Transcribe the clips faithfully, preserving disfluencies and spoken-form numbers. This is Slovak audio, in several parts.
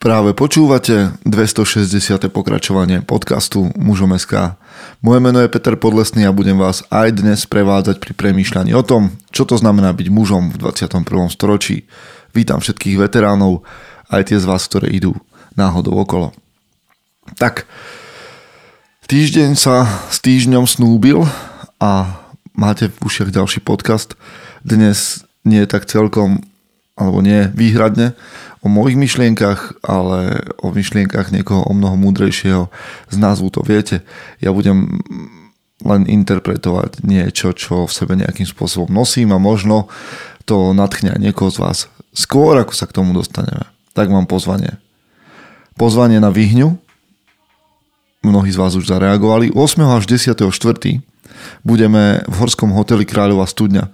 Práve počúvate dvestošesťdesiate pokračovanie podcastu Mužom.sk. Moje meno je Peter Podlesný a budem vás aj dnes prevádzať pri premýšľaní o tom, čo to znamená byť mužom v dvadsiatom prvom storočí. Vítam všetkých veteránov, aj tie z vás, ktoré idú náhodou okolo. Tak, týždeň sa s týždňom snúbil a máte v ušiach ďalší podcast. Dnes nie tak celkom, alebo nie výhradne, o mojich myšlienkach, ale o myšlienkach niekoho o mnoho múdrejšieho. Z názvu to viete. Ja budem len interpretovať niečo, čo v sebe nejakým spôsobom nosím a možno to natchne niekoho z vás skôr, ako sa k tomu dostaneme. Tak mám pozvanie. Pozvanie na Vyhňu. Mnohí z vás už zareagovali. ôsmeho až desiateho štvrtého budeme v Horskom hoteli Kráľová studňa.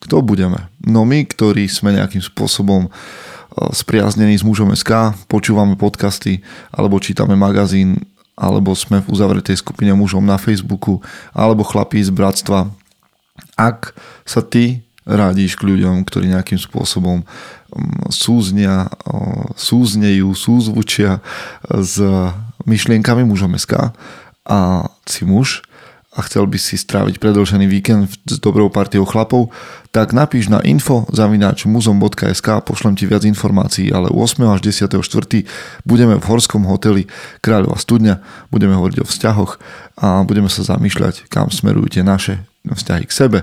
Kto budeme? No my, ktorí sme nejakým spôsobom spriaznení s Mužom.sk, počúvame podcasty, alebo čítame magazín, alebo sme v uzavretej skupine mužom na Facebooku, alebo chlapí z bratstva. Ak sa ty radíš k ľuďom, ktorí nejakým spôsobom súznia, súznejú, súzvučia s myšlienkami Mužom.sk a si muž a chcel by si stráviť predĺžený víkend s dobrou partiou chlapov, tak napíš na info zavináč muzom bodka es ká, pošlem ti viac informácií, ale ôsmeho až desiateho štvrtého budeme v Horskom hoteli Kráľová studňa, budeme hovoriť o vzťahoch a budeme sa zamýšľať, kam smerujú tie naše vzťahy k sebe,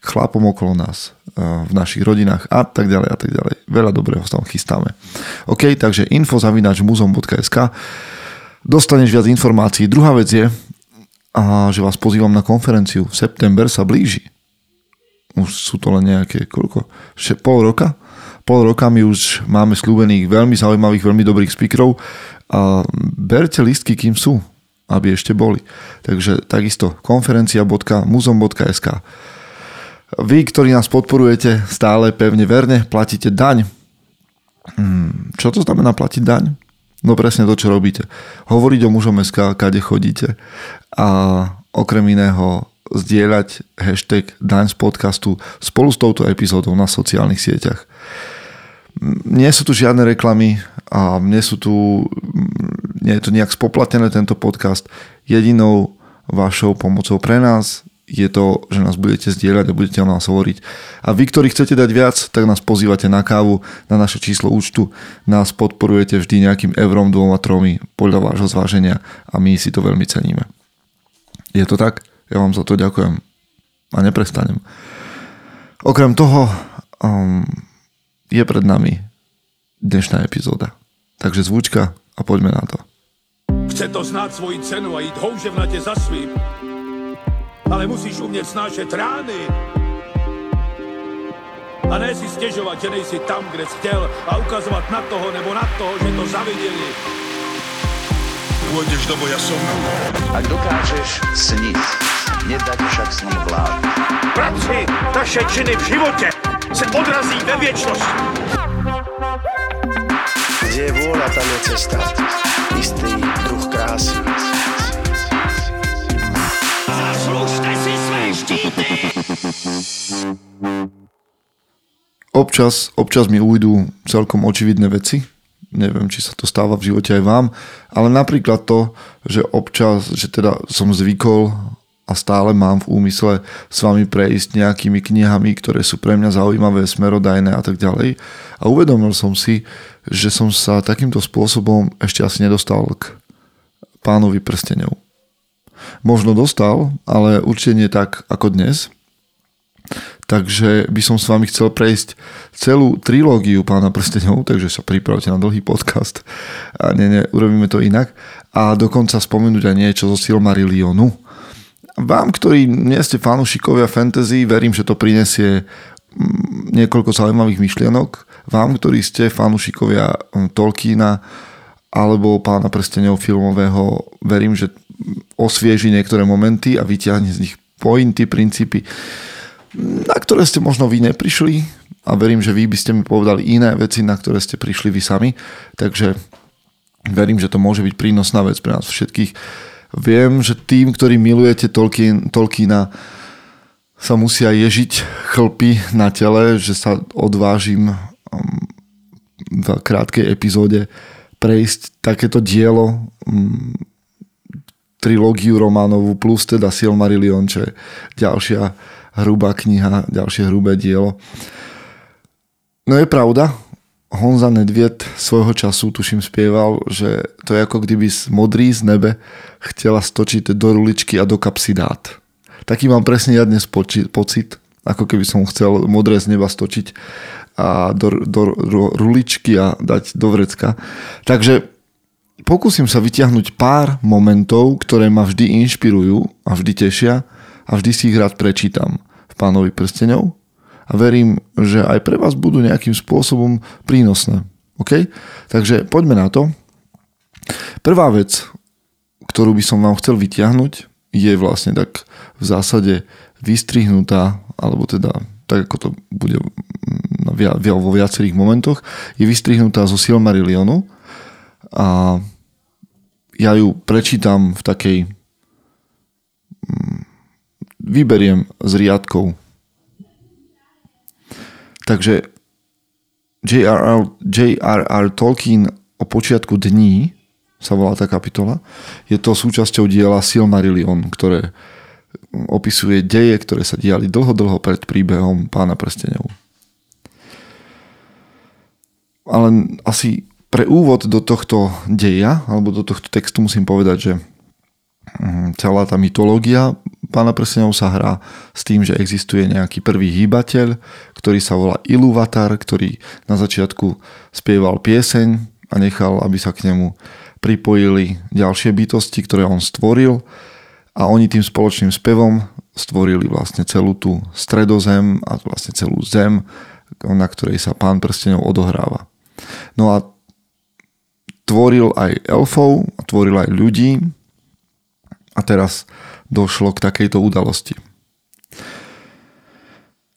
k chlapom okolo nás, v našich rodinách a tak ďalej a tak ďalej. Veľa dobrého tam chystáme. OK, takže info zavináč muzom bodka es ká, dostaneš viac informácií. Druhá vec je, a že vás pozývam na konferenciu. September sa blíži. Už sú to len nejaké, koľko? Pol roka? Pol roka my už máme sľúbených veľmi zaujímavých, veľmi dobrých speakerov. A berte listky, kým sú, aby ešte boli. Takže takisto konferencia bodka muzom bodka es ká. Vy, ktorí nás podporujete stále pevne, verne, platíte daň. Hmm, čo to znamená platiť daň? No presne to, čo robíte. Hovoriť o Mužom.sk, kade chodíte a okrem iného zdieľať hashtag daň z podcastu spolu s touto epizódou na sociálnych sieťach. Nie sú tu žiadne reklamy a nie sú tu, nie je to nejak spoplatnené tento podcast. Jedinou vašou pomocou pre nás je to, že nás budete zdieľať a budete o nás hovoriť. A vy, ktorí chcete dať viac, tak nás pozývate na kávu, na naše číslo účtu, nás podporujete vždy nejakým eurom, dvoma, tromi podľa vášho zváženia a my si to veľmi ceníme. Je to tak? Ja vám za to ďakujem a neprestanem. Okrem toho um, je pred nami dnešná epizóda. Takže zvučka a poďme na to. Chce to znáť svoji cenu a íť houževnate za svým. Ale musíš umět snášet rány. A ne si stěžovat, že nejsi tam, kde jsi chtěl a ukazovat na toho nebo na toho, že to zaviděli. Půjdeš do boja som. A dokážeš snít, nedať však sním vlád. Práci, taše činy v životě se odrazí ve věčnost. Kde je vôľa, tam je cesta. Istý druh krásy. Občas, občas mi ujdu celkom očividné veci. Neviem, či sa to stáva v živote aj vám, ale napríklad to, že občas, že teda som zvykol a stále mám v úmysle s vami prejsť nejakými knihami, ktoré sú pre mňa zaujímavé, smerodajné a tak ďalej. A uvedomil som si, že som sa takýmto spôsobom ešte asi nedostal k Pánovi Prsteňov. Možno dostal, ale určite nie tak ako dnes. Takže by som s vami chcel prejsť celú trilógiu Pána Prsteňov, takže sa pripravte na dlhý podcast. A nie, nie, urobíme to inak. A dokonca spomenúť aj niečo zo Silmarillionu. Vám, ktorí nie ste fanúšikovia fantasy, verím, že to prinesie niekoľko zaujímavých myšlienok. Vám, ktorí ste fanúšikovia Tolkiena alebo Pána Prsteňov filmového, verím, že osvieži niektoré momenty a vyťahne z nich pointy, princípy, na ktoré ste možno vy neprišli a verím, že vy by ste mi povedali iné veci, na ktoré ste prišli vy sami. Takže verím, že to môže byť prínosná vec pre nás všetkých. Viem, že tým, ktorí milujete Tolkien, Tolkiena, sa musia ježiť chlpy na tele, že sa odvážim v krátkej epizóde prejsť takéto dielo, m, trilógiu Románovu plus teda Silmarillion, čo je ďalšia hrubá kniha, ďalšie hrubé dielo. No je pravda, Honza Nedvěd svojho času, tuším, spieval, že to je ako kdyby modrý z nebe chcela stočiť do ruličky a do kapsy dát. Taký mám presne ja dnes poči- pocit, ako keby som chcel modré z neba stočiť a do, do, do ruličky a dať do vrecka. Takže pokúsim sa vytiahnuť pár momentov, ktoré ma vždy inšpirujú a vždy tešia a vždy si ich rád prečítam v Pánovi prsteňov. A verím, že aj pre vás budú nejakým spôsobom prínosné. OK? Takže poďme na to. Prvá vec, ktorú by som vám chcel vytiahnuť, je vlastne tak v zásade vystrihnutá, alebo teda tak ako to bude vo viacerých momentoch, je vystrihnutá zo Silmarillionu a ja ju prečítam v takej, vyberiem z riadkov. Takže J R R Tolkien o počiatku dní sa volá tá kapitola. Je to súčasťou diela Silmarillion, ktoré opisuje deje, ktoré sa diali dlho, dlho pred príbehom Pána prsteňov. Ale asi pre úvod do tohto deja, alebo do tohto textu musím povedať, že celá tá mytológia Pána prsteňov sa hrá s tým, že existuje nejaký prvý hýbateľ, ktorý sa volá Ilúvatar, ktorý na začiatku spieval pieseň a nechal, aby sa k nemu pripojili ďalšie bytosti, ktoré on stvoril, a oni tým spoločným spevom stvorili vlastne celú tú Stredozem a vlastne celú zem, na ktorej sa Pán prsteňov odohráva. No a tvoril aj elfov, tvoril aj ľudí a teraz došlo k takejto udalosti.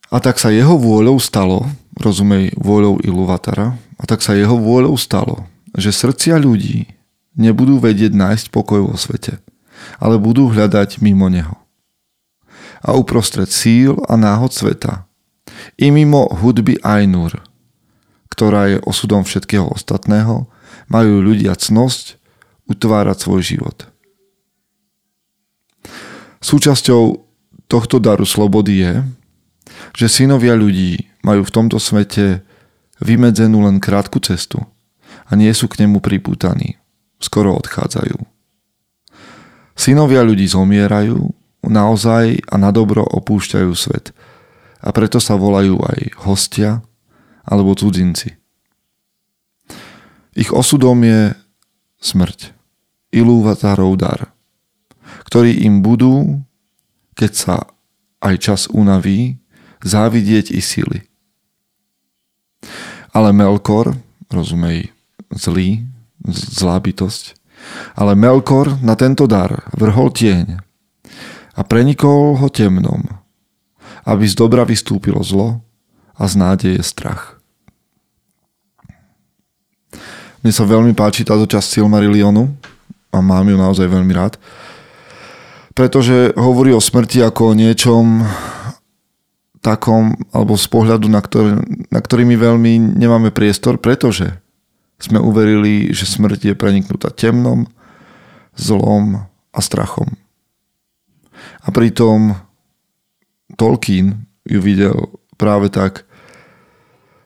A tak sa jeho vôľou stalo, rozumej vôľou Ilúvatara, a tak sa jeho vôľou stalo, že srdcia ľudí nebudú vedieť nájsť pokoj vo svete, ale budú hľadať mimo neho. A uprostred síl a náhod sveta, i mimo hudby Ainur, ktorá je osudom všetkého ostatného, majú ľudia cnosť utvárať svoj život. Súčasťou tohto daru slobody je, že synovia ľudí majú v tomto svete vymedzenú len krátku cestu a nie sú k nemu pripútaní. Skoro odchádzajú. Synovia ľudí zomierajú, naozaj a nadobro opúšťajú svet a preto sa volajú aj hostia alebo cudzinci. Ich osudom je smrť, Ilúvatarov dar, ktorí im budú, keď sa aj čas unaví, závidieť i sily. Ale Melkor, rozumej, zlý, zlá bytosť, ale Melkor na tento dar vrhol tieň a prenikol ho temnom, aby z dobra vystúpilo zlo a z nádeje strach. Mne sa veľmi páči táto časť Silmarillionu a mám ju naozaj veľmi rád, pretože hovorí o smrti ako o niečom takom, alebo z pohľadu, na ktorý, na ktorý my veľmi nemáme priestor, pretože sme uverili, že smrť je preniknutá temnom, zlom a strachom. A pritom Tolkien ju videl práve tak,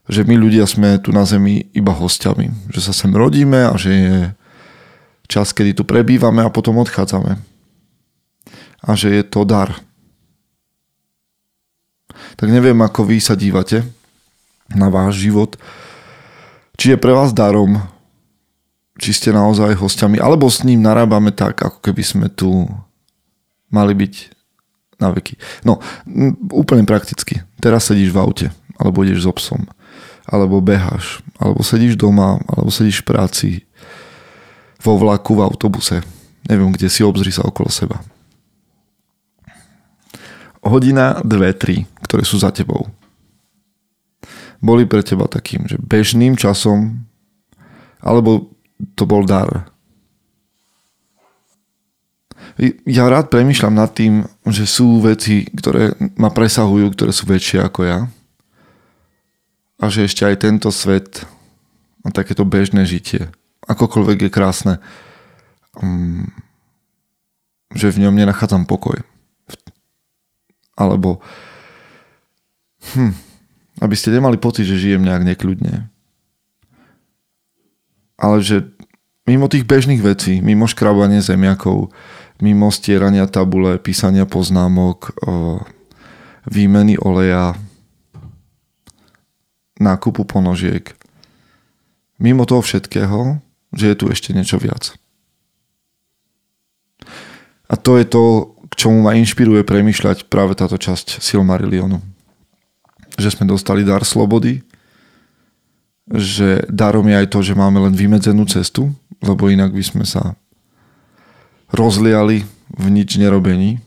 že my ľudia sme tu na zemi iba hostiami, že sa sem rodíme a že je čas, kedy tu prebývame a potom odchádzame. A že je to dar. Tak neviem, ako vy sa dívate na váš život. Či je pre vás darom, či ste naozaj hostiami, alebo s ním narábame tak, ako keby sme tu mali byť na veky. No, úplne prakticky. Teraz sedíš v aute, alebo ideš s obsom, alebo beháš, alebo sedíš doma, alebo sedíš v práci, vo vlaku, v autobuse. Neviem, kde si, obzri sa okolo seba. Hodina, dve, tri, ktoré sú za tebou, boli pre teba takým, že bežným časom, alebo to bol dar. Ja rád premýšľam nad tým, že sú veci, ktoré ma presahujú, ktoré sú väčšie ako ja. A že ešte aj tento svet a takéto bežné žitie akokoľvek je krásne, um, že v ňom nenachádzam pokoj. Alebo hm, aby ste nemali pocit, že žijem nejak nekľudne. Ale že mimo tých bežných vecí, mimo škrabania zemiakov, mimo stierania tabule, písania poznámok, výmeny oleja, nákupu ponožiek, mimo toho všetkého, že je tu ešte niečo viac. A to je to, k čomu ma inšpiruje premýšľať práve táto časť Silmarillionu. Že sme dostali dar slobody, že darom je aj to, že máme len vymedzenú cestu, lebo inak by sme sa rozliali v nič nerobení.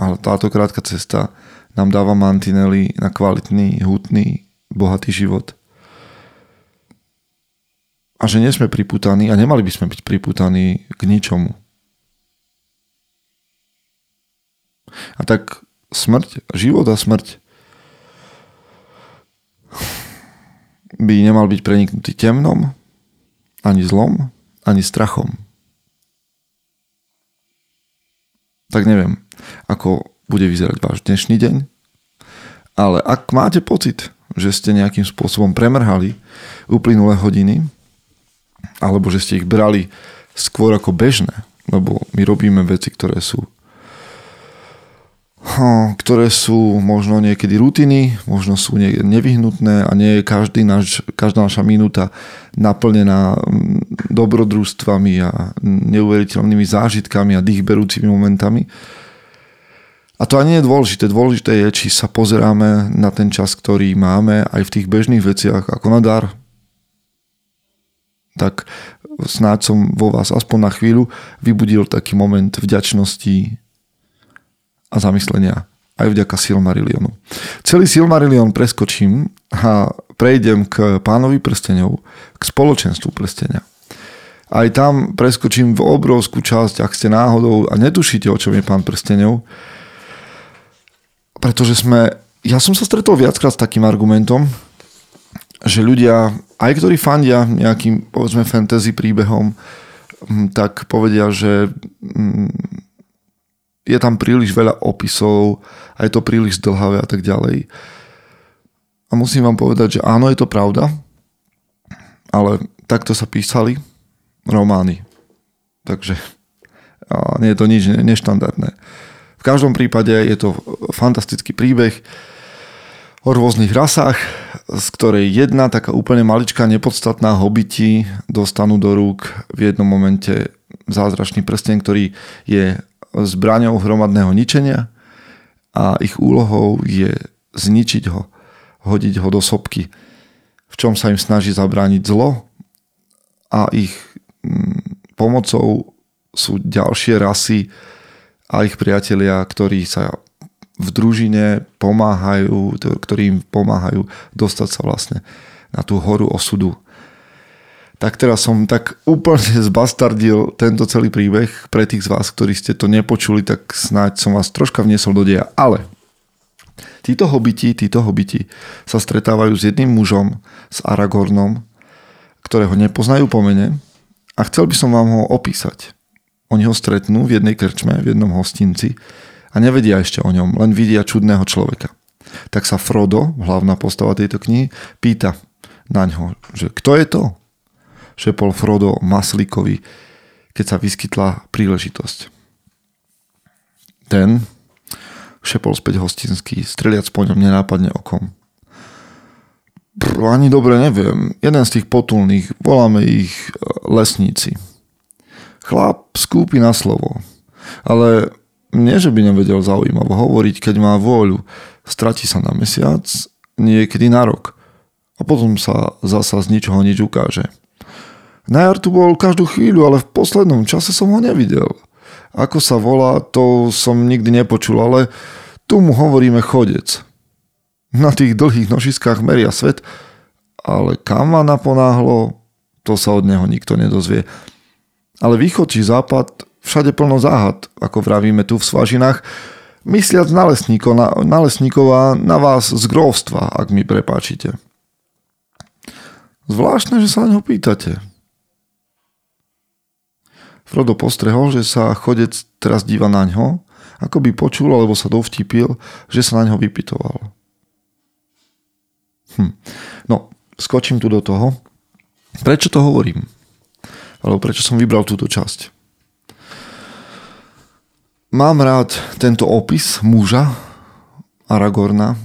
Ale táto krátka cesta nám dáva mantinely na kvalitný, hutný, bohatý život. A že nie sme pripútaní a nemali by sme byť pripútaní k ničomu. A tak smrť, život a smrť by nemal byť preniknutý temnom, ani zlom, ani strachom. Tak neviem, ako bude vyzerať váš dnešný deň, ale ak máte pocit, že ste nejakým spôsobom premrhali uplynulé hodiny, alebo že ste ich brali skôr ako bežné, lebo my robíme veci, ktoré sú ktoré sú možno niekedy rutiny, možno sú nevyhnutné a nie je každý náš, každá naša minúta naplnená dobrodružstvami a neuveriteľnými zážitkami a dýchberúcimi momentami. A to ani nie je dôležité. Dôležité je, či sa pozeráme na ten čas, ktorý máme aj v tých bežných veciach ako na dar. Tak snáď som vo vás aspoň na chvíľu vybudil taký moment vďačnosti a zamyslenia aj vďaka Silmarillionu. Celý Silmarillion preskočím a prejdem k Pánovi prsteňov, k spoločenstvu prsteňa. Aj tam preskočím v obrovskú časť, ak ste náhodou a netušíte, o čom je Pán prsteňov, pretože sme, ja som sa stretol viackrát s takým argumentom, že ľudia, aj ktorí fandia nejakým, povedzme, fantasy príbehom, tak povedia, že je tam príliš veľa opisov a je to príliš zdlhavé a tak ďalej. A musím vám povedať, že áno, je to pravda, ale takto sa písali romány. Takže nie je to nič neštandardné. V každom prípade je to fantastický príbeh o rôznych rasách, z ktorej jedna taká úplne maličká, nepodstatná hobiti dostanú do rúk v jednom momente zázračný prsteň, ktorý je zbraňou hromadného ničenia a ich úlohou je zničiť ho, hodiť ho do sopky, v čom sa im snaží zabrániť zlo a ich pomocou sú ďalšie rasy a ich priatelia, ktorí sa v družine pomáhajú, ktorí im pomáhajú dostať sa vlastne na tú horu osudu. Tak teraz som tak úplne zbastardil tento celý príbeh. Pre tých z vás, ktorí ste to nepočuli, tak snáď som vás troška vniesol do deja. Ale títo hobiti, títo hobiti sa stretávajú s jedným mužom, s Aragornom, ktorého nepoznajú po mene a chcel by som vám ho opísať. Oni ho stretnú v jednej krčme, v jednom hostinci a nevedia ešte o ňom, len vidia čudného človeka. Tak sa Frodo, hlavná postava tejto knihy, pýta naňho, že kto je to? Šepol Frodo Maslíkovi, keď sa vyskytla príležitosť. Ten, šepol späť hostinský, streliac po ňom nenápadne okom. Brr, ani dobre neviem, jeden z tých potulných, voláme ich lesníci. Chlap skúpi na slovo, ale nie, že by nevedel zaujímavo hovoriť, keď má vôľu. Stratí sa na mesiac, niekedy na rok. A potom sa zasa z ničoho nič ukáže. Na jar tu bol každú chvíľu, ale v poslednom čase som ho nevidel. Ako sa volá, to som nikdy nepočul, ale tu mu hovoríme chodec. Na tých dlhých nožiskách meria svet, ale kam ma naponáhlo, to sa od neho nikto nedozvie. Ale východ či západ, všade plno záhad, ako vravíme tu v svažinách, mysliac na lesníko, na, na lesníkova, na vás z grófstva, ak mi prepáčite. Zvláštne, že sa na neho pýtate. Frodo postrehol, že sa chodec teraz díva na ňo, ako by počul, alebo sa dovtipil, že sa na ňo vypytoval. Hm. No, skočím tu do toho. Prečo to hovorím? Alebo prečo som vybral túto časť? Mám rád tento opis muža, Aragorna,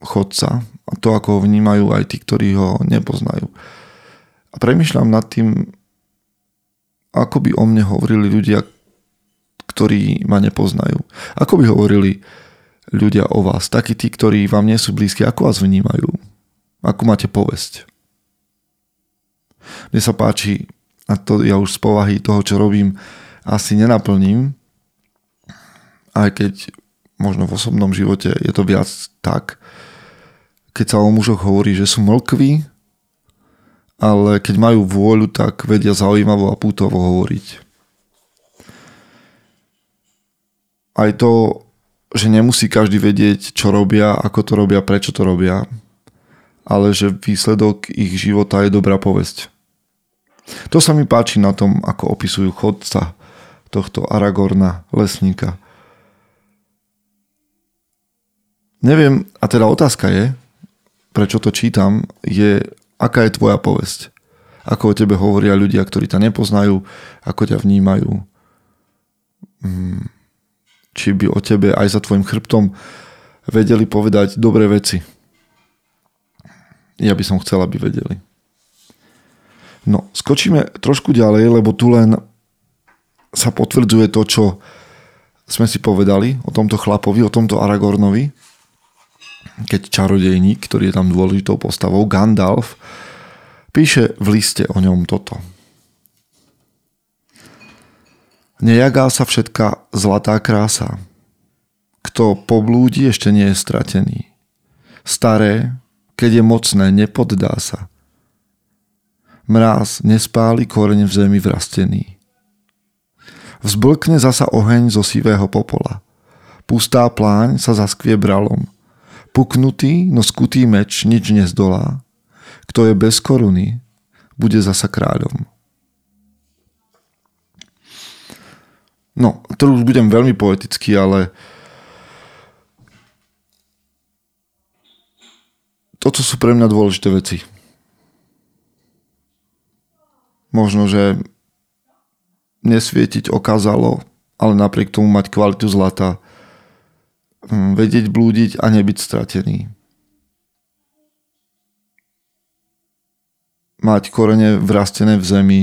chodca, a to, ako ho vnímajú aj tí, ktorí ho nepoznajú. A premýšľam nad tým, ako by o mne hovorili ľudia, ktorí ma nepoznajú. Ako by hovorili ľudia o vás, takí tí, ktorí vám nie sú blízki, ako vás vnímajú, ako máte povesť. Mne sa páči, a to ja už z povahy toho, čo robím, asi nenaplním, aj keď možno v osobnom živote je to viac tak, keď sa o mužoch hovorí, že sú mlkví, ale keď majú vôľu, tak vedia zaujímavo a pútovo hovoriť. Aj to, že nemusí každý vedieť, čo robia, ako to robia, prečo to robia, ale že výsledok ich života je dobrá povesť. To sa mi páči na tom, ako opisujú chodca tohto Aragorna, lesníka. Neviem, a teda otázka je, prečo to čítam, je, aká je tvoja povesť. Ako o tebe hovoria ľudia, ktorí ťa nepoznajú, ako ťa vnímajú. Či by o tebe aj za tvojim chrbtom vedeli povedať dobré veci. Ja by som chcel, aby vedeli. No, skočíme trošku ďalej, lebo tu len sa potvrdzuje to, čo sme si povedali o tomto chlapovi, o tomto Aragornovi. Keď čarodejník, ktorý je tam dôležitou postavou, Gandalf, píše v liste o ňom toto. Nejagá sa všetká zlatá krása. Kto poblúdi, ešte nie je stratený. Staré, keď je mocné, nepoddá sa. Mráz nespáli koreň v zemi vrastený. Vzblkne zasa oheň zo sivého popola. Pustá pláň sa zaskvie bralom. Puknutý, no skutý meč nič nezdolá. Kto je bez koruny, bude zasa kráľom. No, to už budem veľmi poetický, ale toto sú pre mňa dôležité veci. Možno, že nesvietiť okázalo, ale napriek tomu mať kvalitu zlata, vedieť blúdiť a nebyť stratený. Mať korene vrastené v zemi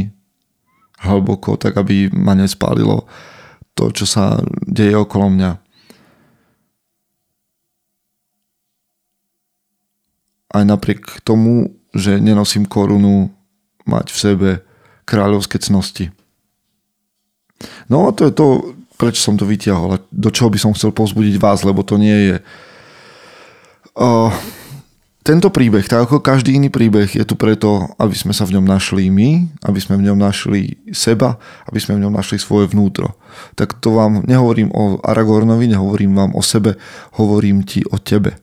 hlboko, tak aby ma nespálilo to, čo sa deje okolo mňa. Aj napriek tomu, že nenosím korunu, mať v sebe kráľovské cnosti. No a to je to, prečo som to vytiahol a do čoho by som chcel povzbudiť vás, lebo to nie je... Uh, tento príbeh, tak ako každý iný príbeh, je tu preto, aby sme sa v ňom našli my, aby sme v ňom našli seba, aby sme v ňom našli svoje vnútro. Tak to vám nehovorím o Aragornovi, nehovorím vám o sebe, hovorím ti o tebe.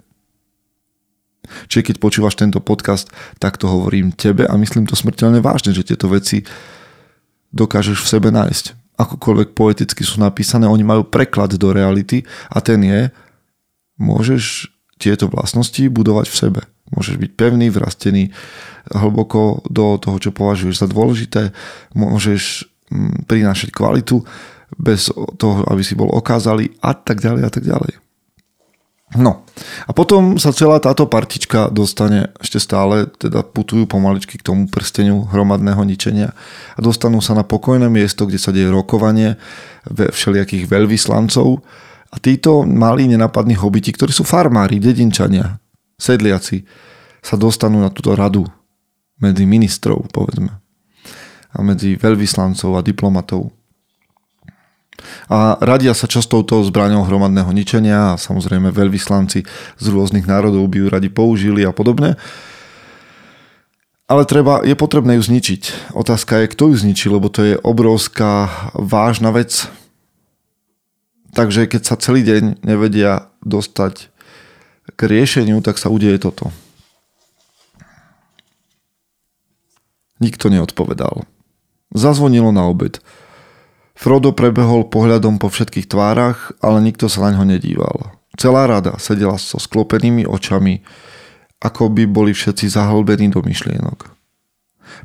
Čiže keď počúvaš tento podcast, tak to hovorím tebe a myslím to smrteľne vážne, že tieto veci dokážeš v sebe nájsť. Akokoľvek poeticky sú napísané, oni majú preklad do reality a ten je, môžeš tieto vlastnosti budovať v sebe. Môžeš byť pevný, vrastený hlboko do toho, čo považuješ za dôležité, môžeš prinášať kvalitu bez toho, aby si bol okázalý a tak ďalej a tak ďalej. No a potom sa celá táto partička dostane ešte stále, teda putujú pomaličky k tomu prsteniu hromadného ničenia a dostanú sa na pokojné miesto, kde sa deje rokovanie všelijakých veľvyslancov a títo malí nenápadní hobiti, ktorí sú farmári, dedinčania, sedliaci, sa dostanú na túto radu medzi ministrov, povedzme, a medzi veľvyslancov a diplomatov. A radia sa často touto zbraňou hromadného ničenia a samozrejme veľvyslanci z rôznych národov by ju radi použili a podobne. Ale treba, je potrebné ju zničiť. Otázka je, kto ju zničí, lebo to je obrovská vážna vec. Takže keď sa celý deň nevedia dostať k riešeniu, tak sa udeje toto. Nikto neodpovedal. Zazvonilo na obed. Frodo prebehol pohľadom po všetkých tvárach, ale nikto sa naňho nedíval. Celá rada sedela so sklopenými očami, ako by boli všetci zahlbení do myšlienok.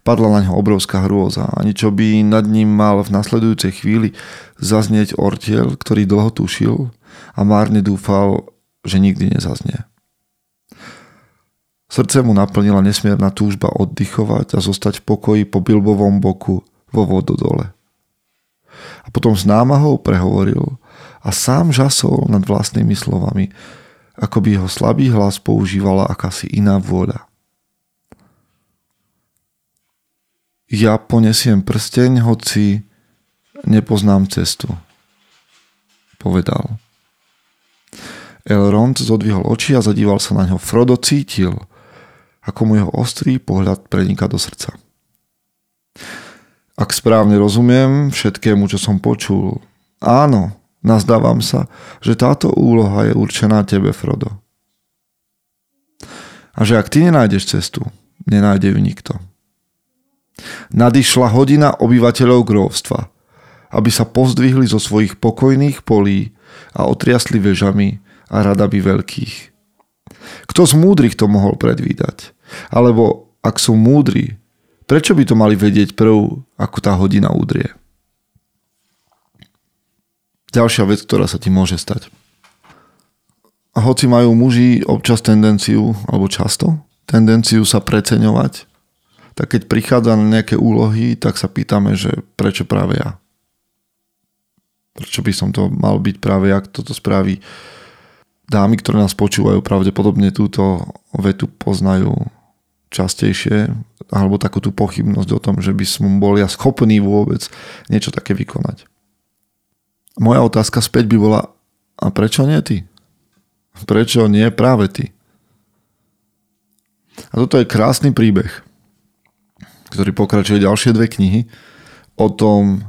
Padla naňho obrovská hrôza a niečo by nad ním mal v nasledujúcej chvíli zaznieť ortiel, ktorý dlho tušil a márne dúfal, že nikdy nezaznie. Srdce mu naplnila nesmierna túžba oddychovať a zostať v pokoji po Bilbovom boku vo vododole. A potom s námahou prehovoril a sám žasol nad vlastnými slovami, ako by jeho slabý hlas používala akási iná vôľa. Ja ponesiem prsteň, hoci nepoznám cestu, povedal. Elrond zodvihol oči a zadíval sa na ňo. Frodo cítil, ako mu jeho ostrý pohľad preniká do srdca. Ak správne rozumiem všetkému, čo som počul, áno, nazdávam sa, že táto úloha je určená tebe, Frodo. A že ak ty nenájdeš cestu, nenájde ju nikto. Nadišla hodina obyvateľov grófstva, aby sa pozdvihli zo svojich pokojných polí a otriasli vežami a radami veľkých. Kto z múdrych to mohol predvídať? Alebo ak sú múdri, prečo by to mali vedieť prv, ako tá hodina udrie? Ďalšia vec, ktorá sa ti môže stať. A hoci majú muži občas tendenciu, alebo často, tendenciu sa preceňovať, tak keď prichádza na nejaké úlohy, tak sa pýtame, že prečo práve ja? Prečo by som to mal byť práve ja, kto to spraví? Dámy, ktoré nás počúvajú, pravdepodobne túto vetu poznajú častejšie, alebo takú tú pochybnosť o tom, že by som bol ja schopný vôbec niečo také vykonať. Moja otázka späť by bola, a prečo nie ty? Prečo nie práve ty? A toto je krásny príbeh, ktorý pokračuje ďalšie dve knihy o tom,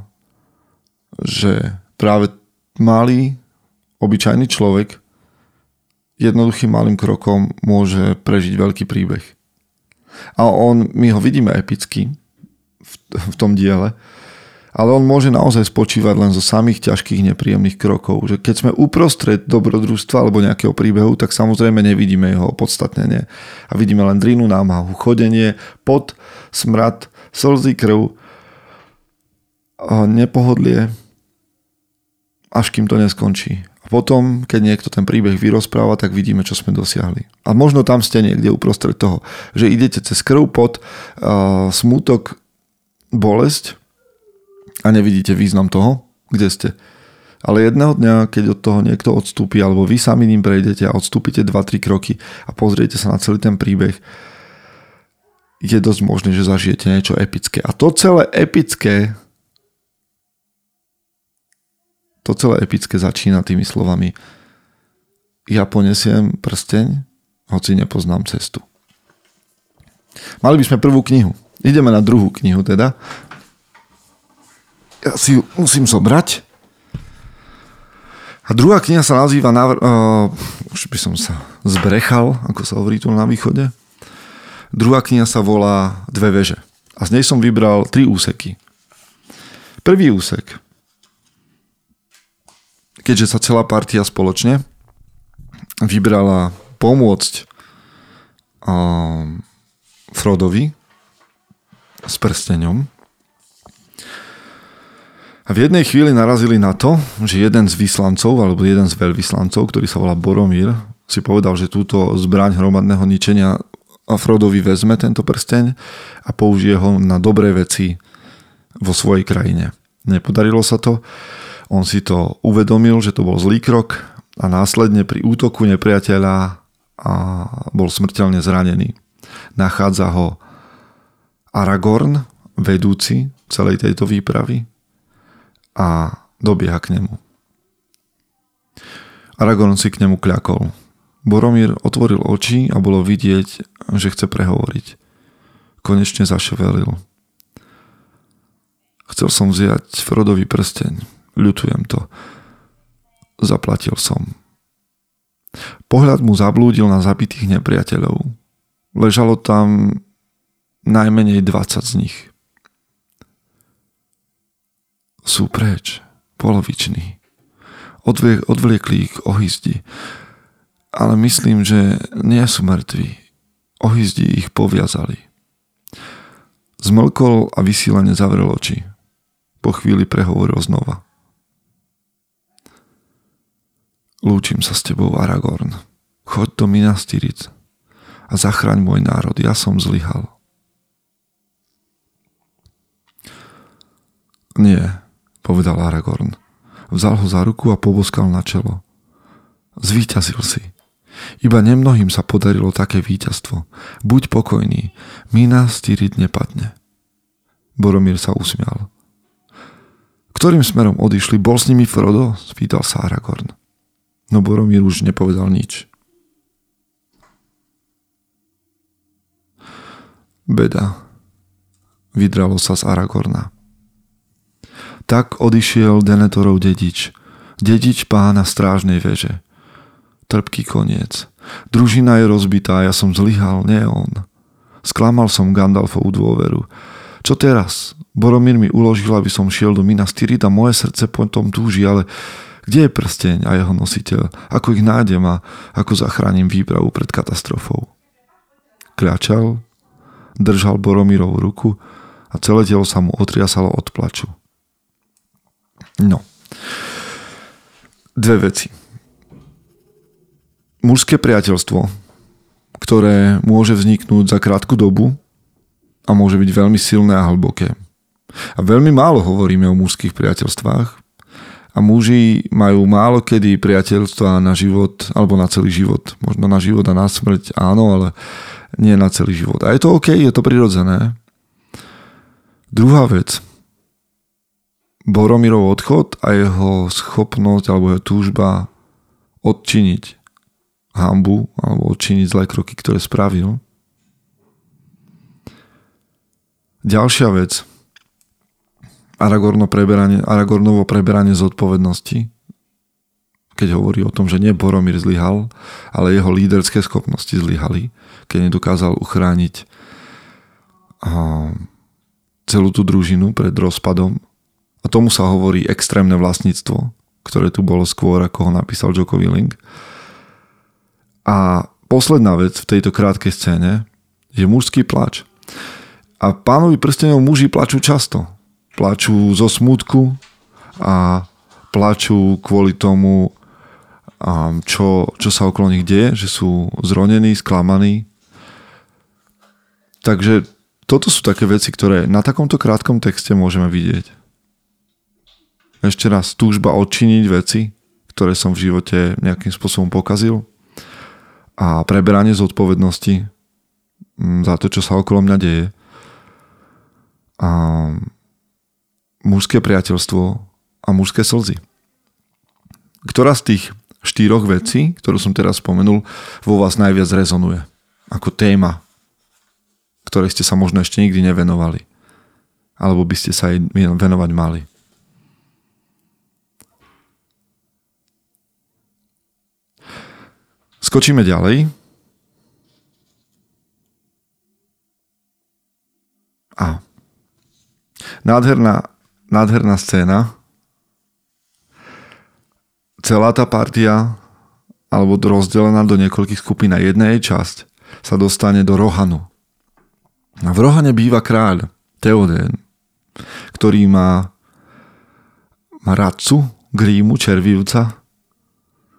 že práve malý, obyčajný človek jednoduchým malým krokom môže prežiť veľký príbeh. A on, my ho vidíme epicky v, v tom diele, ale on môže naozaj spočívať len zo samých ťažkých nepríjemných krokov. Že keď sme uprostred dobrodružstva alebo nejakého príbehu, tak samozrejme nevidíme jeho opodstatnenie. A vidíme len drinu, námahu, chodenie, pot, smrad, slzy, krv, nepohodlie, až kým to neskončí. A potom, keď niekto ten príbeh vyrozpráva, tak vidíme, čo sme dosiahli. A možno tam ste niekde uprostred toho, že idete cez krv, pot, smútok, bolesť a nevidíte význam toho, kde ste. Ale jedného dňa, keď od toho niekto odstúpi, alebo vy sami ním prejdete a odstúpite dva tri kroky a pozriete sa na celý ten príbeh, je dosť možné, že zažijete niečo epické. A to celé epické To celé epické začína tými slovami: ja ponesiem prsteň, hoci nepoznám cestu. Mali by sme prvú knihu. Ideme na druhú knihu teda. Ja si ju musím zobrať. A druhá kniha sa nazýva Navr- uh, už by som sa zbrechal, ako sa hovorí tu na východe. Druhá kniha sa volá Dve veže. A z nej som vybral tri úseky. Prvý úsek, keďže sa celá partia spoločne vybrala pomôcť um, Frodovi s prsteňom. A v jednej chvíli narazili na to, že jeden z vyslancov, alebo jeden z veľvyslancov, ktorý sa volá Boromir, si povedal, že túto zbraň hromadného ničenia Frodovi vezme, tento prsteň, a použije ho na dobré veci vo svojej krajine. Nepodarilo sa to. On si to uvedomil, že to bol zlý krok a následne pri útoku nepriateľa a bol smrteľne zranený. Nachádza ho Aragorn, vedúci celej tejto výpravy, a dobieha k nemu. Aragorn si k nemu kľakol. Boromír otvoril oči a bolo vidieť, že chce prehovoriť. Konečne zaševelil. Chcel som vziať Frodový prsteň. Ľutujem to. Zaplatil som. Pohľad mu zablúdil na zabitých nepriateľov. Ležalo tam najmenej dvadsať z nich. sú preč, poloviční. Odvie, odvliekli ich ohyzdi. Ale myslím, že nie sú mŕtvi. Ohyzdi ich poviazali. Zmlkol a vysílane zavrel oči. Po chvíli prehovoril znova. Lúčim sa s tebou, Aragorn. Choď do Minas Tirith a zachraň môj národ. Ja som zlyhal. Nie, povedal Aragorn. Vzal ho za ruku a poboskal na čelo. Zvíťazil si. Iba nemnohým sa podarilo také víťazstvo. Buď pokojný, Minas Tirith nepadne. Boromír sa usmial. Ktorým smerom odišli? Bol s nimi Frodo? Spýtal sa Aragorn. No Boromír už nepovedal nič. Beda. Vydralo sa z Aragorna. Tak odišiel Denethorov dedič. Dedič pána strážnej veže. Trpký koniec. Družina je rozbitá, ja som zlyhal, nie on. Sklamal som Gandalfovú dôveru. Čo teraz? Boromír mi uložil, aby som šiel do Minas Tirith a moje srdce po tom túži, ale kde je prsteň a jeho nositeľ? Ako ich nájdem a ako zachránim výpravu pred katastrofou? Kľačal, držal Boromírovú ruku a celé telo sa mu otriasalo od plaču. No. Dve veci. Mužské priateľstvo, ktoré môže vzniknúť za krátku dobu a môže byť veľmi silné a hlboké. A veľmi málo hovoríme o mužských priateľstvách a muži majú málo kedy priateľstva na život, alebo na celý život. Možno na život a na smrť, áno, ale nie na celý život. A je to OK, je to prirodzené. Druhá vec. Boromirov odchod a jeho schopnosť alebo jeho túžba odčiniť hanbu alebo odčiniť zlé kroky, ktoré spravil. Ďalšia vec. Aragorno preberanie, Aragornovo preberanie zodpovednosti, keď hovorí o tom, že nie Boromir zlyhal, ale jeho líderské schopnosti zlyhali, keď nedokázal uchrániť celú tú družinu pred rozpadom. A tomu sa hovorí extrémne vlastníctvo, ktoré tu bolo skôr, ako ho napísal Jocko Willing. A posledná vec v tejto krátkej scéne je mužský plač. A Pánovi prstenov muži plačú často. Plačú zo smútku a plačú kvôli tomu, čo, čo sa okolo nich deje, že sú zronení, sklamaní. Takže toto sú také veci, ktoré na takomto krátkom texte môžeme vidieť. Ešte raz, túžba odčiniť veci, ktoré som v živote nejakým spôsobom pokazil a preberanie zodpovednosti za to, čo sa okolo mňa deje. A mužské priateľstvo a mužské slzy. Ktorá z tých štyroch vecí, ktorú som teraz spomenul, vo vás najviac rezonuje? Ako téma, ktorej ste sa možno ešte nikdy nevenovali. Alebo by ste sa jej venovať mali. Skočíme ďalej. A nádherná, nádherná scéna. Celá tá partia, alebo rozdelená do niekoľkých skupín a jedna jej časť sa dostane do Rohanu. A v Rohane býva kráľ Théoden, ktorý má radcu Grímu Červivca,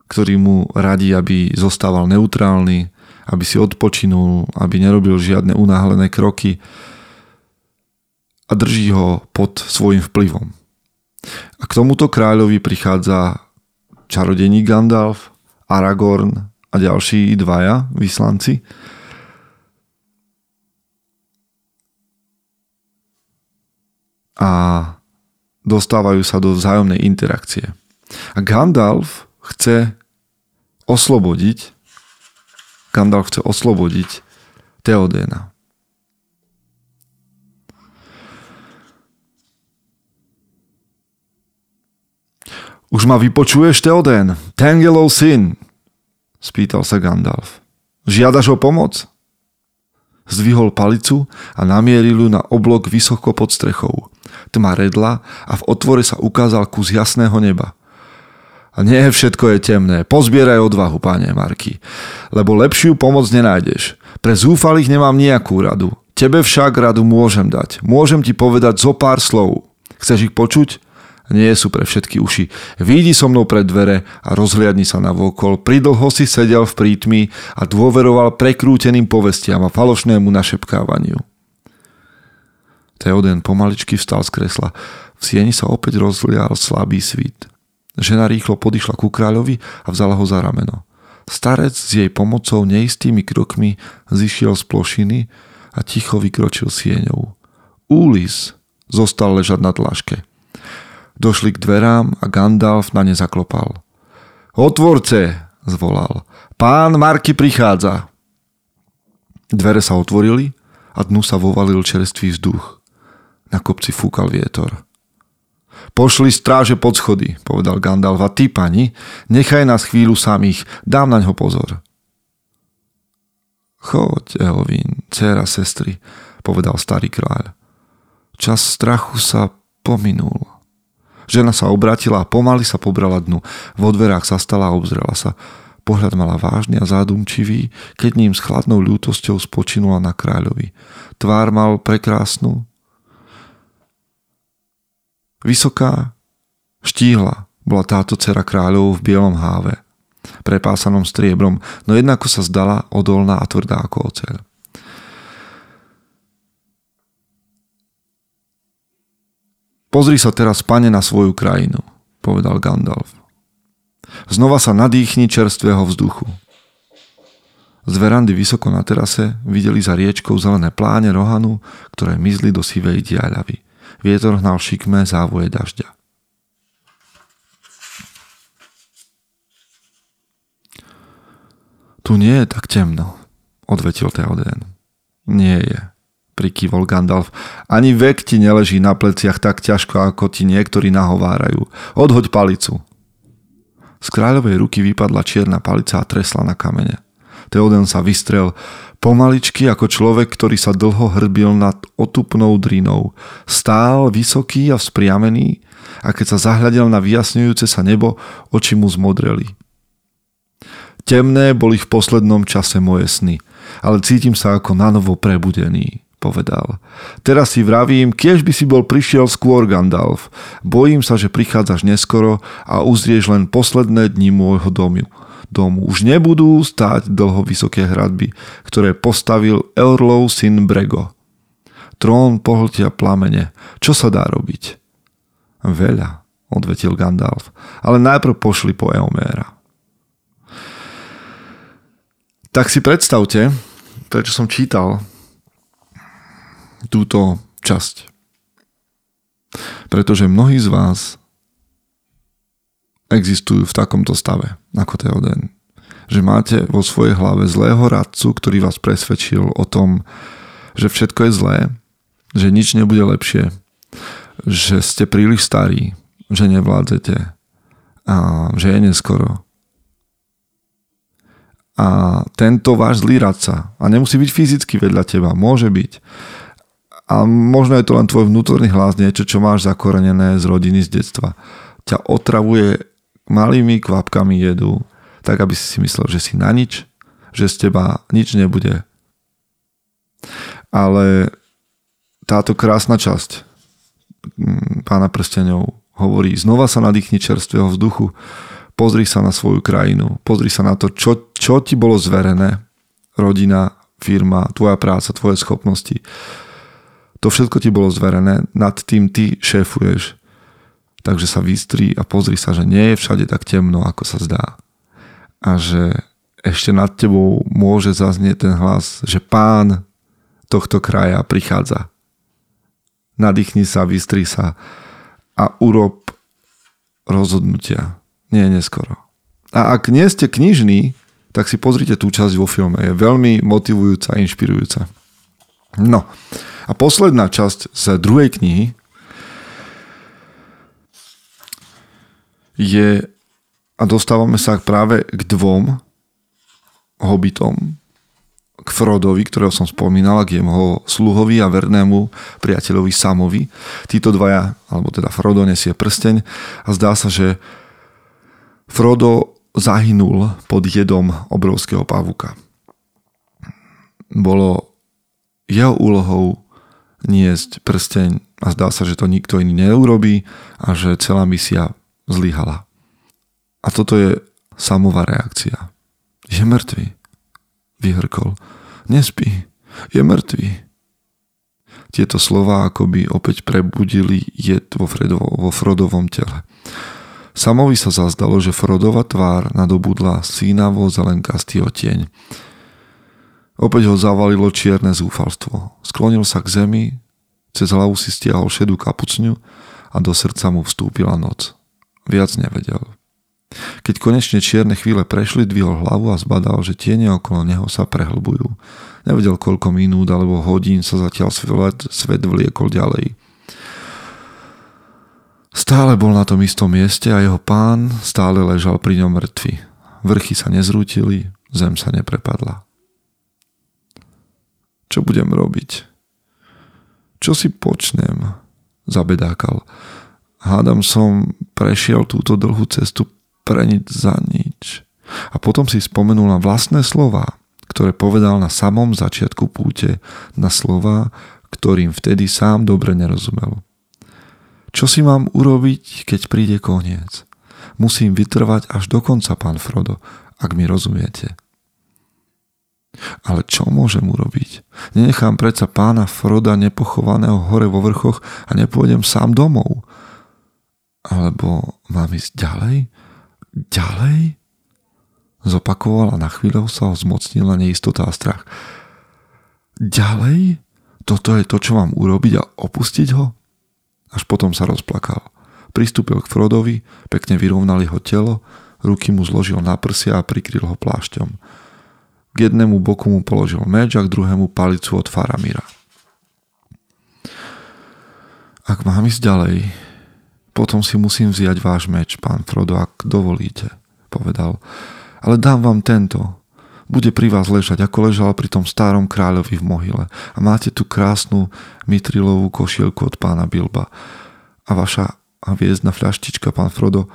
ktorý mu radí, aby zostával neutrálny, aby si odpočinul, aby nerobil žiadne unáhlené kroky a drží ho pod svojim vplyvom. A k tomuto kráľovi prichádza čarodejník Gandalf, Aragorn a ďalší dvaja vyslanci. A dostávajú sa do vzájomnej interakcie. A Gandalf chce oslobodiť Gandalf chce oslobodiť Théodena. Už ma vypočuješ, Théoden? Tengelov syn, spýtal sa Gandalf. Žiadaš o pomoc? Zdvihol palicu a namieril ju na oblok vysoko pod strechou. tma redla a v otvore sa ukázal kus jasného neba. A nie všetko je temné. Pozbieraj odvahu, páne Marky, lebo lepšiu pomoc nenájdeš. Pre zúfalých nemám nejakú radu. Tebe však radu môžem dať. Môžem ti povedať zo pár slov. Chceš ich počuť? Nie sú pre všetky uši. Výjdi so mnou pred dvere a rozhliadni sa navokol. Pridlho si sedel v prítmi a dôveroval prekrúteným povestiam a falošnému našepkávaniu. Théoden pomaličky vstal z kresla. V sieni sa opäť rozlial slabý svit. Žena rýchlo podišla ku kráľovi a vzala ho za rameno. Starec s jej pomocou neistými krokmi zišiel z plošiny a ticho vykročil sieňou. Úlis zostal ležať na dlažke. Došli k dverám a Gandalf na ne zaklopal. Otvorte, zvolal. Pán Marky prichádza. Dvere sa otvorili a dnu sa vovalil čerstvý vzduch. Na kopci fúkal vietor. Pošli stráže pod schody, povedal Gandalf. A ty, pani, nechaj nás chvíľu samých. Dám naňho pozor. Choď, Elvin, dcéra sestry, povedal starý kráľ. Čas strachu sa pominul. Žena sa obratila a pomaly sa pobrala dnu. Vo dverách sa stala a obzrela sa. Pohľad mala vážny a zádumčivý, keď ním s chladnou ľútosťou spočinula na kráľovi. Tvár mal prekrásnu. Vysoká, štíhla bola táto dcera kráľov v bielom háve, prepásanom striebrom, no jednako sa zdala odolná a tvrdá ako oceľ. Pozri sa teraz, pane, na svoju krajinu, povedal Gandalf. Znova sa nadýchni čerstvého vzduchu. Z verandy vysoko na terase videli za riečkou zelené pláne Rohanu, ktoré mizli do sivej diaľavy. Vietor hnal šikmé závoje dažďa. Tu nie je tak temno, odvetil Théoden. Nie je, prikývol Gandalf. Ani vek ti neleží na pleciach tak ťažko, ako ti niektorí nahovárajú. Odhoď palicu. Z kráľovej ruky vypadla čierna palica a tresla na kamene. Théoden sa vystrel pomaličky ako človek, ktorý sa dlho hrbil nad otupnou drinou. Stál vysoký a vzpriamený a keď sa zahľadel na vyjasňujúce sa nebo, oči mu zmodreli. Temné boli v poslednom čase moje sny, ale cítim sa ako nanovo prebudený, povedal. Teraz si vravím, kiež by si bol prišiel skôr, Gandalf. Bojím sa, že prichádzaš neskoro a uzrieš len posledné dni môjho domu. domu. Už nebudú stáť dlho vysoké hradby, ktoré postavil Eorlov syn Brego. Trón pohltia plamene. Čo sa dá robiť? Veľa, odvetil Gandalf, ale najprv pošli po Eomera. Tak si predstavte, prečo som čítal túto časť. Pretože mnohí z vás existujú v takomto stave, ako Théoden. Že máte vo svojej hlave zlého radcu, ktorý vás presvedčil o tom, že všetko je zlé, že nič nebude lepšie, že ste príliš starí, že nevládzete a že je neskoro. A tento váš zlý radca, a nemusí byť fyzicky vedľa teba, môže byť. A možno je to len tvoj vnútorný hlas, niečo, čo máš zakorenené z rodiny, z detstva. Ťa otravuje malými kvapkami jedu, tak aby si si myslel, že si na nič, že z teba nič nebude. Ale táto krásna časť Pána Prsteňov hovorí, znova sa nadýchni čerstvého vzduchu. Pozri sa na svoju krajinu, pozri sa na to, čo, čo ti bolo zverené, rodina, firma, tvoja práca, tvoje schopnosti. To všetko ti bolo zverené, nad tým ty šéfuješ. Takže sa vystri a pozri sa, že nie je všade tak temno, ako sa zdá. A že ešte nad tebou môže zaznieť ten hlas, že pán tohto kraja prichádza. Nadýchni sa, vystri sa a urob rozhodnutia. Nie neskoro. A ak nie ste knižní, tak si pozrite tú časť vo filme. Je veľmi motivujúca a inšpirujúca. No. A posledná časť z druhej knihy je, a dostávame sa práve k dvom hobitom, k Frodovi, ktorého som spomínal, k jeho sluhovi a vernému priateľovi Samovi. Títo dvaja, alebo teda Frodo nesie prsteň a zdá sa, že Frodo zahynul pod jedom obrovského pavúka. Bolo jeho úlohou niesť prsteň a zdá sa, že to nikto iný neurobí a že celá misia zlyhala. A toto je Samová reakcia. Je mŕtvy. Vyhrkol. Nespí. Je mŕtvy. Tieto slová akoby opäť prebudili jed vo, Fredovo, vo Frodovom tele. Samovi sa zazdalo, že Frodova tvár nadobudla sínavo zelenkastý oteň. Opäť ho zavalilo čierne zúfalstvo. Sklonil sa k zemi, cez hlavu si stiahol šedú kapucňu a do srdca mu vstúpila noc. Viac nevedel. Keď konečne čierne chvíle prešli, dvihol hlavu a zbadal, že tiene okolo neho sa prehlbujú. Nevedel, koľko minút alebo hodín sa zatiaľ svet, svet vliekol ďalej. Stále bol na tom istom mieste a jeho pán stále ležal pri ňom mŕtvy. Vrchy sa nezrútili, zem sa neprepadla. Čo budem robiť? Čo si počnem? Zabedákal. Hádam som prešiel túto dlhú cestu pre nič za nič. A potom si spomenul na vlastné slová, ktoré povedal na samom začiatku púte, na slová, ktorým vtedy sám dobre nerozumel. Čo si mám urobiť, keď príde koniec? Musím vytrvať až do konca, pán Frodo, ak mi rozumiete. Ale čo môžem urobiť? Nenechám predsa pána Froda nepochovaného hore vo vrchoch a nepôjdem sám domov. Alebo mám ísť ďalej? Ďalej? Zopakoval a na chvíľu sa ho zmocnila neistota a strach. Ďalej? Toto je to, čo mám urobiť a opustiť ho? Až potom sa rozplakal. Pristúpil k Frodovi, pekne vyrovnal jeho telo, ruky mu zložil na prsia a prikryl ho plášťom. K jednému boku mu položil meč a k druhému palicu od Faramira. Ak mám ísť ďalej, potom si musím vziať váš meč, pán Frodo, ak dovolíte, povedal. Ale dám vám tento. Bude pri vás ležať, ako ležal pri tom starom kráľovi v mohyle. A máte tu krásnu mitrilovú košielku od pána Bilba. A vaša hviezdna fľaštička, pán Frodo,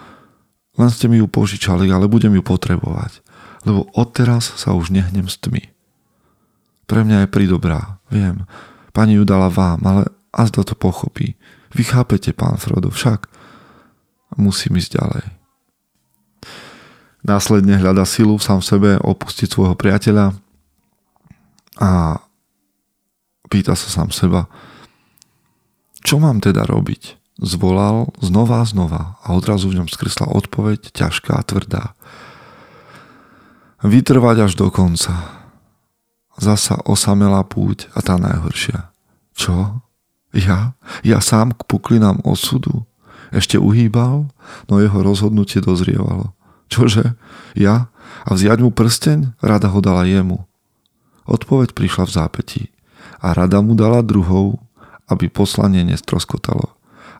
len ste mi ju požičali, ale budem ju potrebovať. Lebo odteraz sa už nehnem s tmy. Pre mňa je pridobrá, viem. Pani ju dala vám, ale azda to pochopí. Vy chápete, pán Frodo, však musím ísť ďalej. Následne hľada silu sám v sebe opustiť svojho priateľa a pýta sa sám seba, čo mám teda robiť? Zvolal znova a znova a odrazu v ňom skrsla odpoveď ťažká a tvrdá. Vytrvať až do konca. Zasa osamelá púť a tá najhoršia. Čo? Ja? Ja sám k puklinám osudu? Ešte uhýbal? No jeho rozhodnutie dozrievalo. Čože? Ja? A vziať mu prsteň? Rada ho dala jemu. Odpoveď prišla v zápätí. A rada mu dala druhou, aby poslanie nestroskotalo.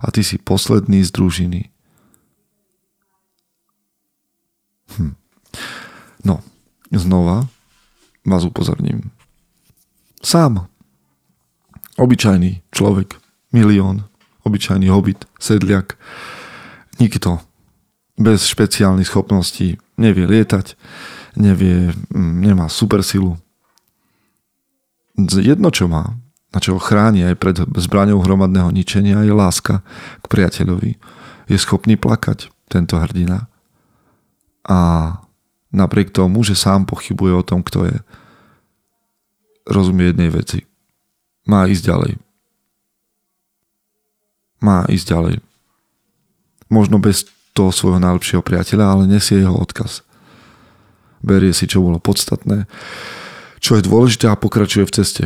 A ty si posledný z družiny. Hm. No, znova vás upozorním. Sám. Obyčajný človek. Milión. Obyčajný hobit. Sedliak. Nikto. Bez špeciálnych schopností. Nevie lietať. Nevie, nemá supersilu. Jedno, čo má, na čo ho chráni aj pred zbraňou hromadného ničenia, je láska k priateľovi. Je schopný plakať tento hrdina. A napriek tomu, že sám pochybuje o tom, kto je, rozumie jednej veci. Má ísť ďalej. Má ísť ďalej. Možno bez toho svojho najlepšieho priateľa, ale nesie jeho odkaz. Berie si, čo bolo podstatné, čo je dôležité a pokračuje v ceste.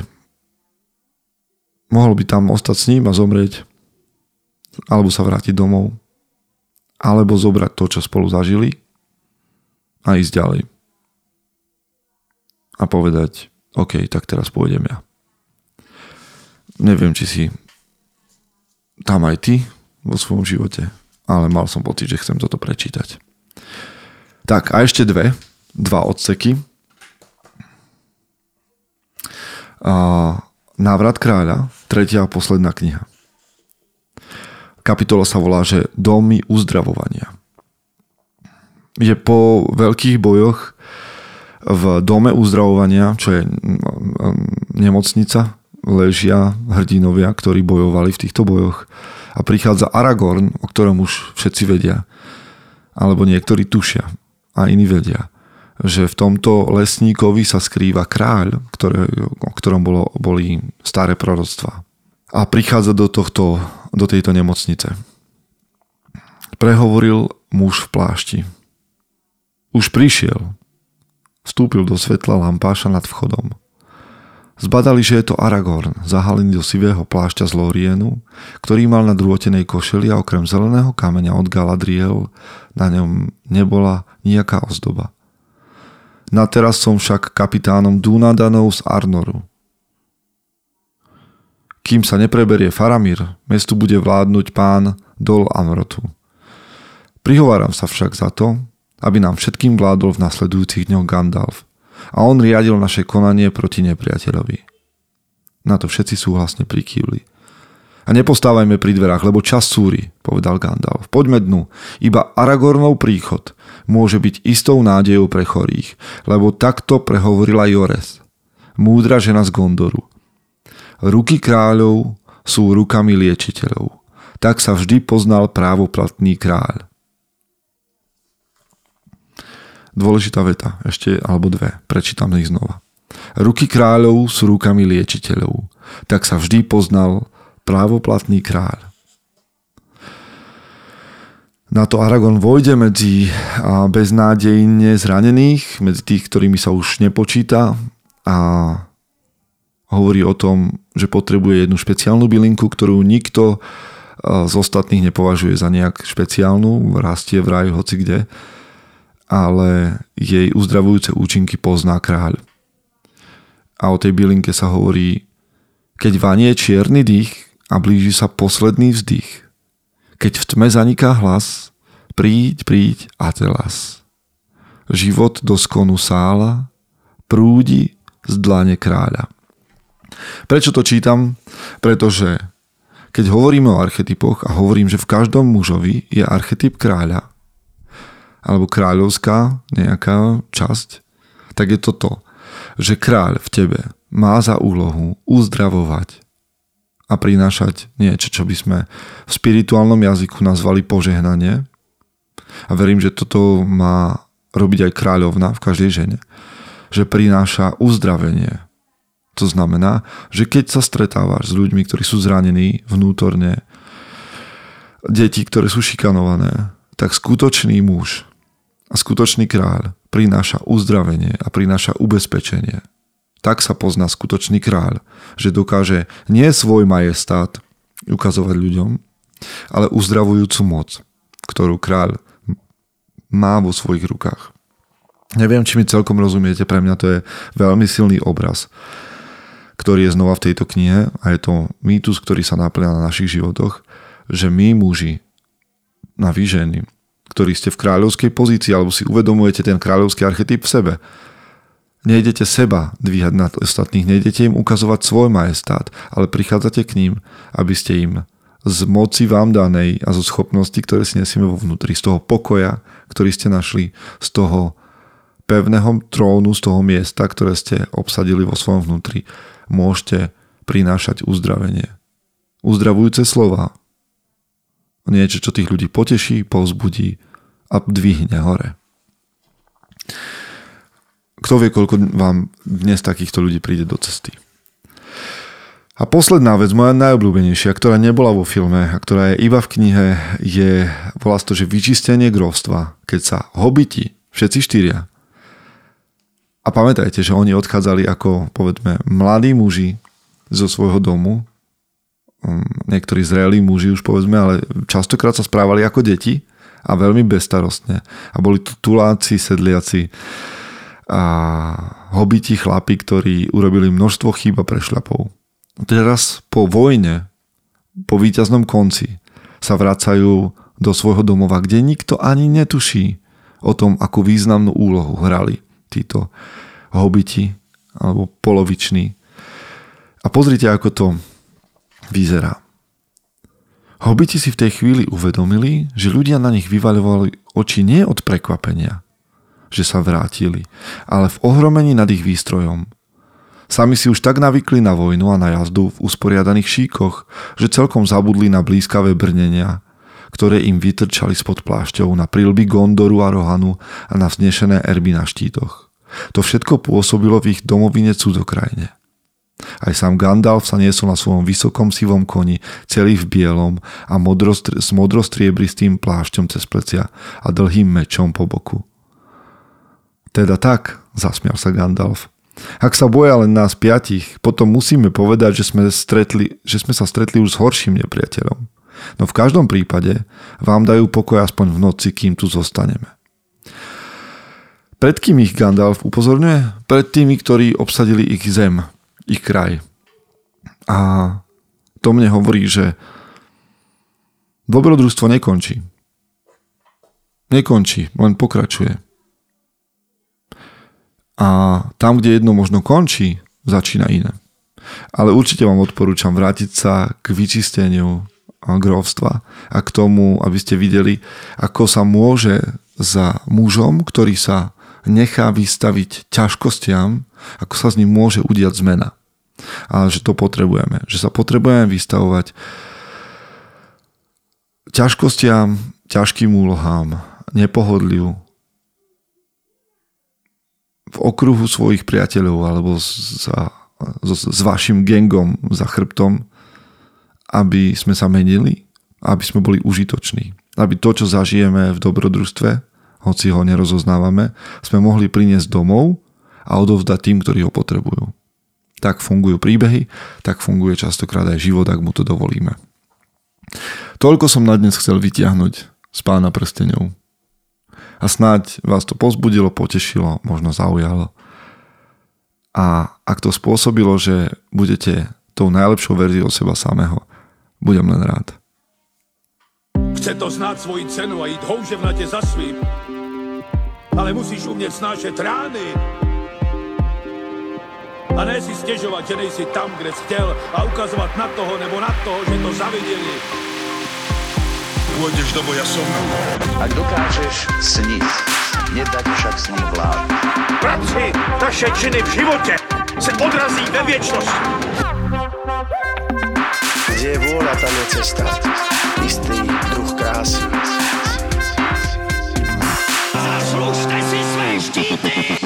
Mohol by tam ostať s ním a zomrieť, alebo sa vrátiť domov, alebo zobrať to, čo spolu zažili, a ísť ďalej. A povedať, OK, tak teraz pôjdem ja. Neviem, či si tam aj ty vo svojom živote, ale mal som pocit, že chcem toto prečítať. Tak, a ešte dve, dva odseky. Návrat kráľa, tretia a posledná kniha. Kapitola sa volá, že Domy uzdravovania. Je po veľkých bojoch v dome uzdravovania, čo je nemocnica, ležia hrdinovia, ktorí bojovali v týchto bojoch. A prichádza Aragorn, o ktorom už všetci vedia. Alebo niektorí tušia a iní vedia, že v tomto lesníkovi sa skrýva kráľ, ktoré, o ktorom bolo, boli staré proroctvá. A prichádza do, tohto, do tejto nemocnice. Prehovoril muž v plášti. Už prišiel. Vstúpil do svetla lampáša nad vchodom. Zbadali, že je to Aragorn, zahalený do sivého plášťa z Lórienu, ktorý mal na drôtenej košeli a okrem zeleného kameňa od Galadriel na ňom nebola nejaká ozdoba. Na teraz som však kapitánom Dunadanov z Arnoru. Kým sa nepreberie Faramir, mestu bude vládnuť pán Dol Amrothu. Prihováram sa však za to, aby nám všetkým vládol v nasledujúcich dňoch Gandalf a on riadil naše konanie proti nepriateľovi. Na to všetci súhlasne prikývli. A nepostávajme pri dverách, lebo čas súri, povedal Gandalf. Poďme dnu, iba Aragornov príchod môže byť istou nádejou pre chorých, lebo takto prehovorila Jores, múdra žena z Gondoru. Ruky kráľov sú rukami liečiteľov. Tak sa vždy poznal právoplatný kráľ. Dôležitá veta, ešte alebo dve, prečítam ich znova. Ruky kráľov sú rukami liečiteľov. Tak sa vždy poznal právoplatný kráľ. Na to Aragorn vojde medzi beznádejne zranených, medzi tých, ktorými sa už nepočíta a hovorí o tom, že potrebuje jednu špeciálnu bylinku, ktorú nikto z ostatných nepovažuje za nejak špeciálnu, rastie vraj hocikde, ale jej uzdravujúce účinky pozná kráľ. A o tej bylinke sa hovorí: keď vanie čierny dých a blíži sa posledný vzdych. Keď v tme zaniká hlas, príď, príď a teraz. Život do skonu sála, prúdi z dlane kráľa. Prečo to čítam? Pretože keď hovoríme o archetypoch a hovorím, že v každom mužovi je archetyp kráľa alebo kráľovská nejaká časť, tak je to to, že kráľ v tebe má za úlohu uzdravovať a prinášať niečo, čo by sme v spirituálnom jazyku nazvali požehnanie. A verím, že toto má robiť aj kráľovna v každej žene. Že prináša uzdravenie. To znamená, že keď sa stretávaš s ľuďmi, ktorí sú zranení vnútorne, deti, ktoré sú šikanované, tak skutočný muž a skutočný kráľ prináša uzdravenie a prináša ubezpečenie. Tak sa pozná skutočný kráľ, že dokáže nie svoj majestát ukazovať ľuďom, ale uzdravujúcu moc, ktorú kráľ má vo svojich rukách. Neviem, či mi celkom rozumiete, pre mňa to je veľmi silný obraz, ktorý je znova v tejto knihe a je to mýtus, ktorý sa naplňa na našich životoch, že my muži, na vy ženy, ktorí ste v kráľovskej pozícii alebo si uvedomujete ten kráľovský archetyp v sebe. Nejdete seba dvíhať nad ostatných, nejdete im ukazovať svoj majestát, ale prichádzate k ním, aby ste im z moci vám danej a zo schopnosti, ktoré si nesieme vo vnútri, z toho pokoja, ktorý ste našli, z toho pevného trónu, z toho miesta, ktoré ste obsadili vo svojom vnútri, môžete prinášať uzdravenie. Uzdravujúce slova. Niečo, čo tých ľudí poteší, povzbudí a dvihne hore. Kto vie, koľko vám dnes takýchto ľudí príde do cesty. A posledná vec, moja najobľúbenejšia, ktorá nebola vo filme a ktorá je iba v knihe, je, volá sa to, že vyčistenie grófstva, keď sa hobiti, všetci štyria. A pamätajte, že oni odchádzali ako, povedme, mladí muži zo svojho domu, niektorí zrelí muži už povedzme, ale častokrát sa správali ako deti a veľmi bezstarostne. A boli tu tuláci, sedliaci a hobiti chlapi, ktorí urobili množstvo chýb a prešľapov. Teraz po vojne, po víťaznom konci sa vracajú do svojho domova, kde nikto ani netuší o tom, akú významnú úlohu hrali títo hobiti alebo poloviční A pozrite, ako to vyzerá. Hobiti si v tej chvíli uvedomili, že ľudia na nich vyvaľovali oči nie od prekvapenia, že sa vrátili, ale v ohromení nad ich výstrojom. Sami si už tak navykli na vojnu a na jazdu v usporiadaných šíkoch, že celkom zabudli na blízkavé brnenia, ktoré im vytrčali spod plášťov, na príľby Gondoru a Rohanu a na vznešené erby na štítoch. To všetko pôsobilo v ich domovine cudzokrajne. Aj sám Gandalf sa niesol na svojom vysokom sivom koni, celý v bielom a modrostr- s modrostriebristým plášťom cez plecia a dlhým mečom po boku. Teda tak, zasmial sa Gandalf. Ak sa boja len nás piatich, potom musíme povedať, že sme, stretli, že sme sa stretli už s horším nepriateľom. No v každom prípade vám dajú pokoj aspoň v noci, kým tu zostaneme. Pred kým ich Gandalf upozorňuje? Pred tými, ktorí obsadili ich zem, ich kraj. A to mne hovorí, že dobrodružstvo nekončí. Nekončí, len pokračuje. A tam, kde jedno možno končí, začína iné. Ale určite vám odporúčam vrátiť sa k vyčisteniu grófstva a k tomu, aby ste videli, ako sa môže za mužom, ktorý sa nechá vystaviť ťažkostiam, ako sa s ním môže udiať zmena. Ale že to potrebujeme. Že sa potrebujeme vystavovať ťažkostiam, ťažkým úlohám, nepohodliu v okruhu svojich priateľov alebo za, so, s vašim gengom za chrbtom, aby sme sa menili, aby sme boli užitoční. Aby to, čo zažijeme v dobrodružstve, hoci ho nerozoznávame, sme mohli priniesť domov a odovzdať tým, ktorí ho potrebujú. Tak fungujú príbehy, tak funguje častokrát aj život, ak mu to dovolíme. Toľko som na dnes chcel vytiahnuť z Pána prsteňov. A snáď vás to pozbudilo, potešilo, možno zaujalo. A ak to spôsobilo, že budete tou najlepšou verziou seba samého, budem len rád. Chce to znáť svoji cenu a íť houževnate za svým, ale musíš umieť snášať rány. A ne si stežovať, že nejsi tam, kde si chcel, a ukazovať na toho nebo na toho, že to zavideli. Pôjdeš do boja som. Ak dokážeš sniť, nedať však sniť vládu. Práci, naše činy v živote se odrazí ve viečnosť. Kde je vôľa, tam je cesta. Istý druh krásy. Zaslužte si své štíty!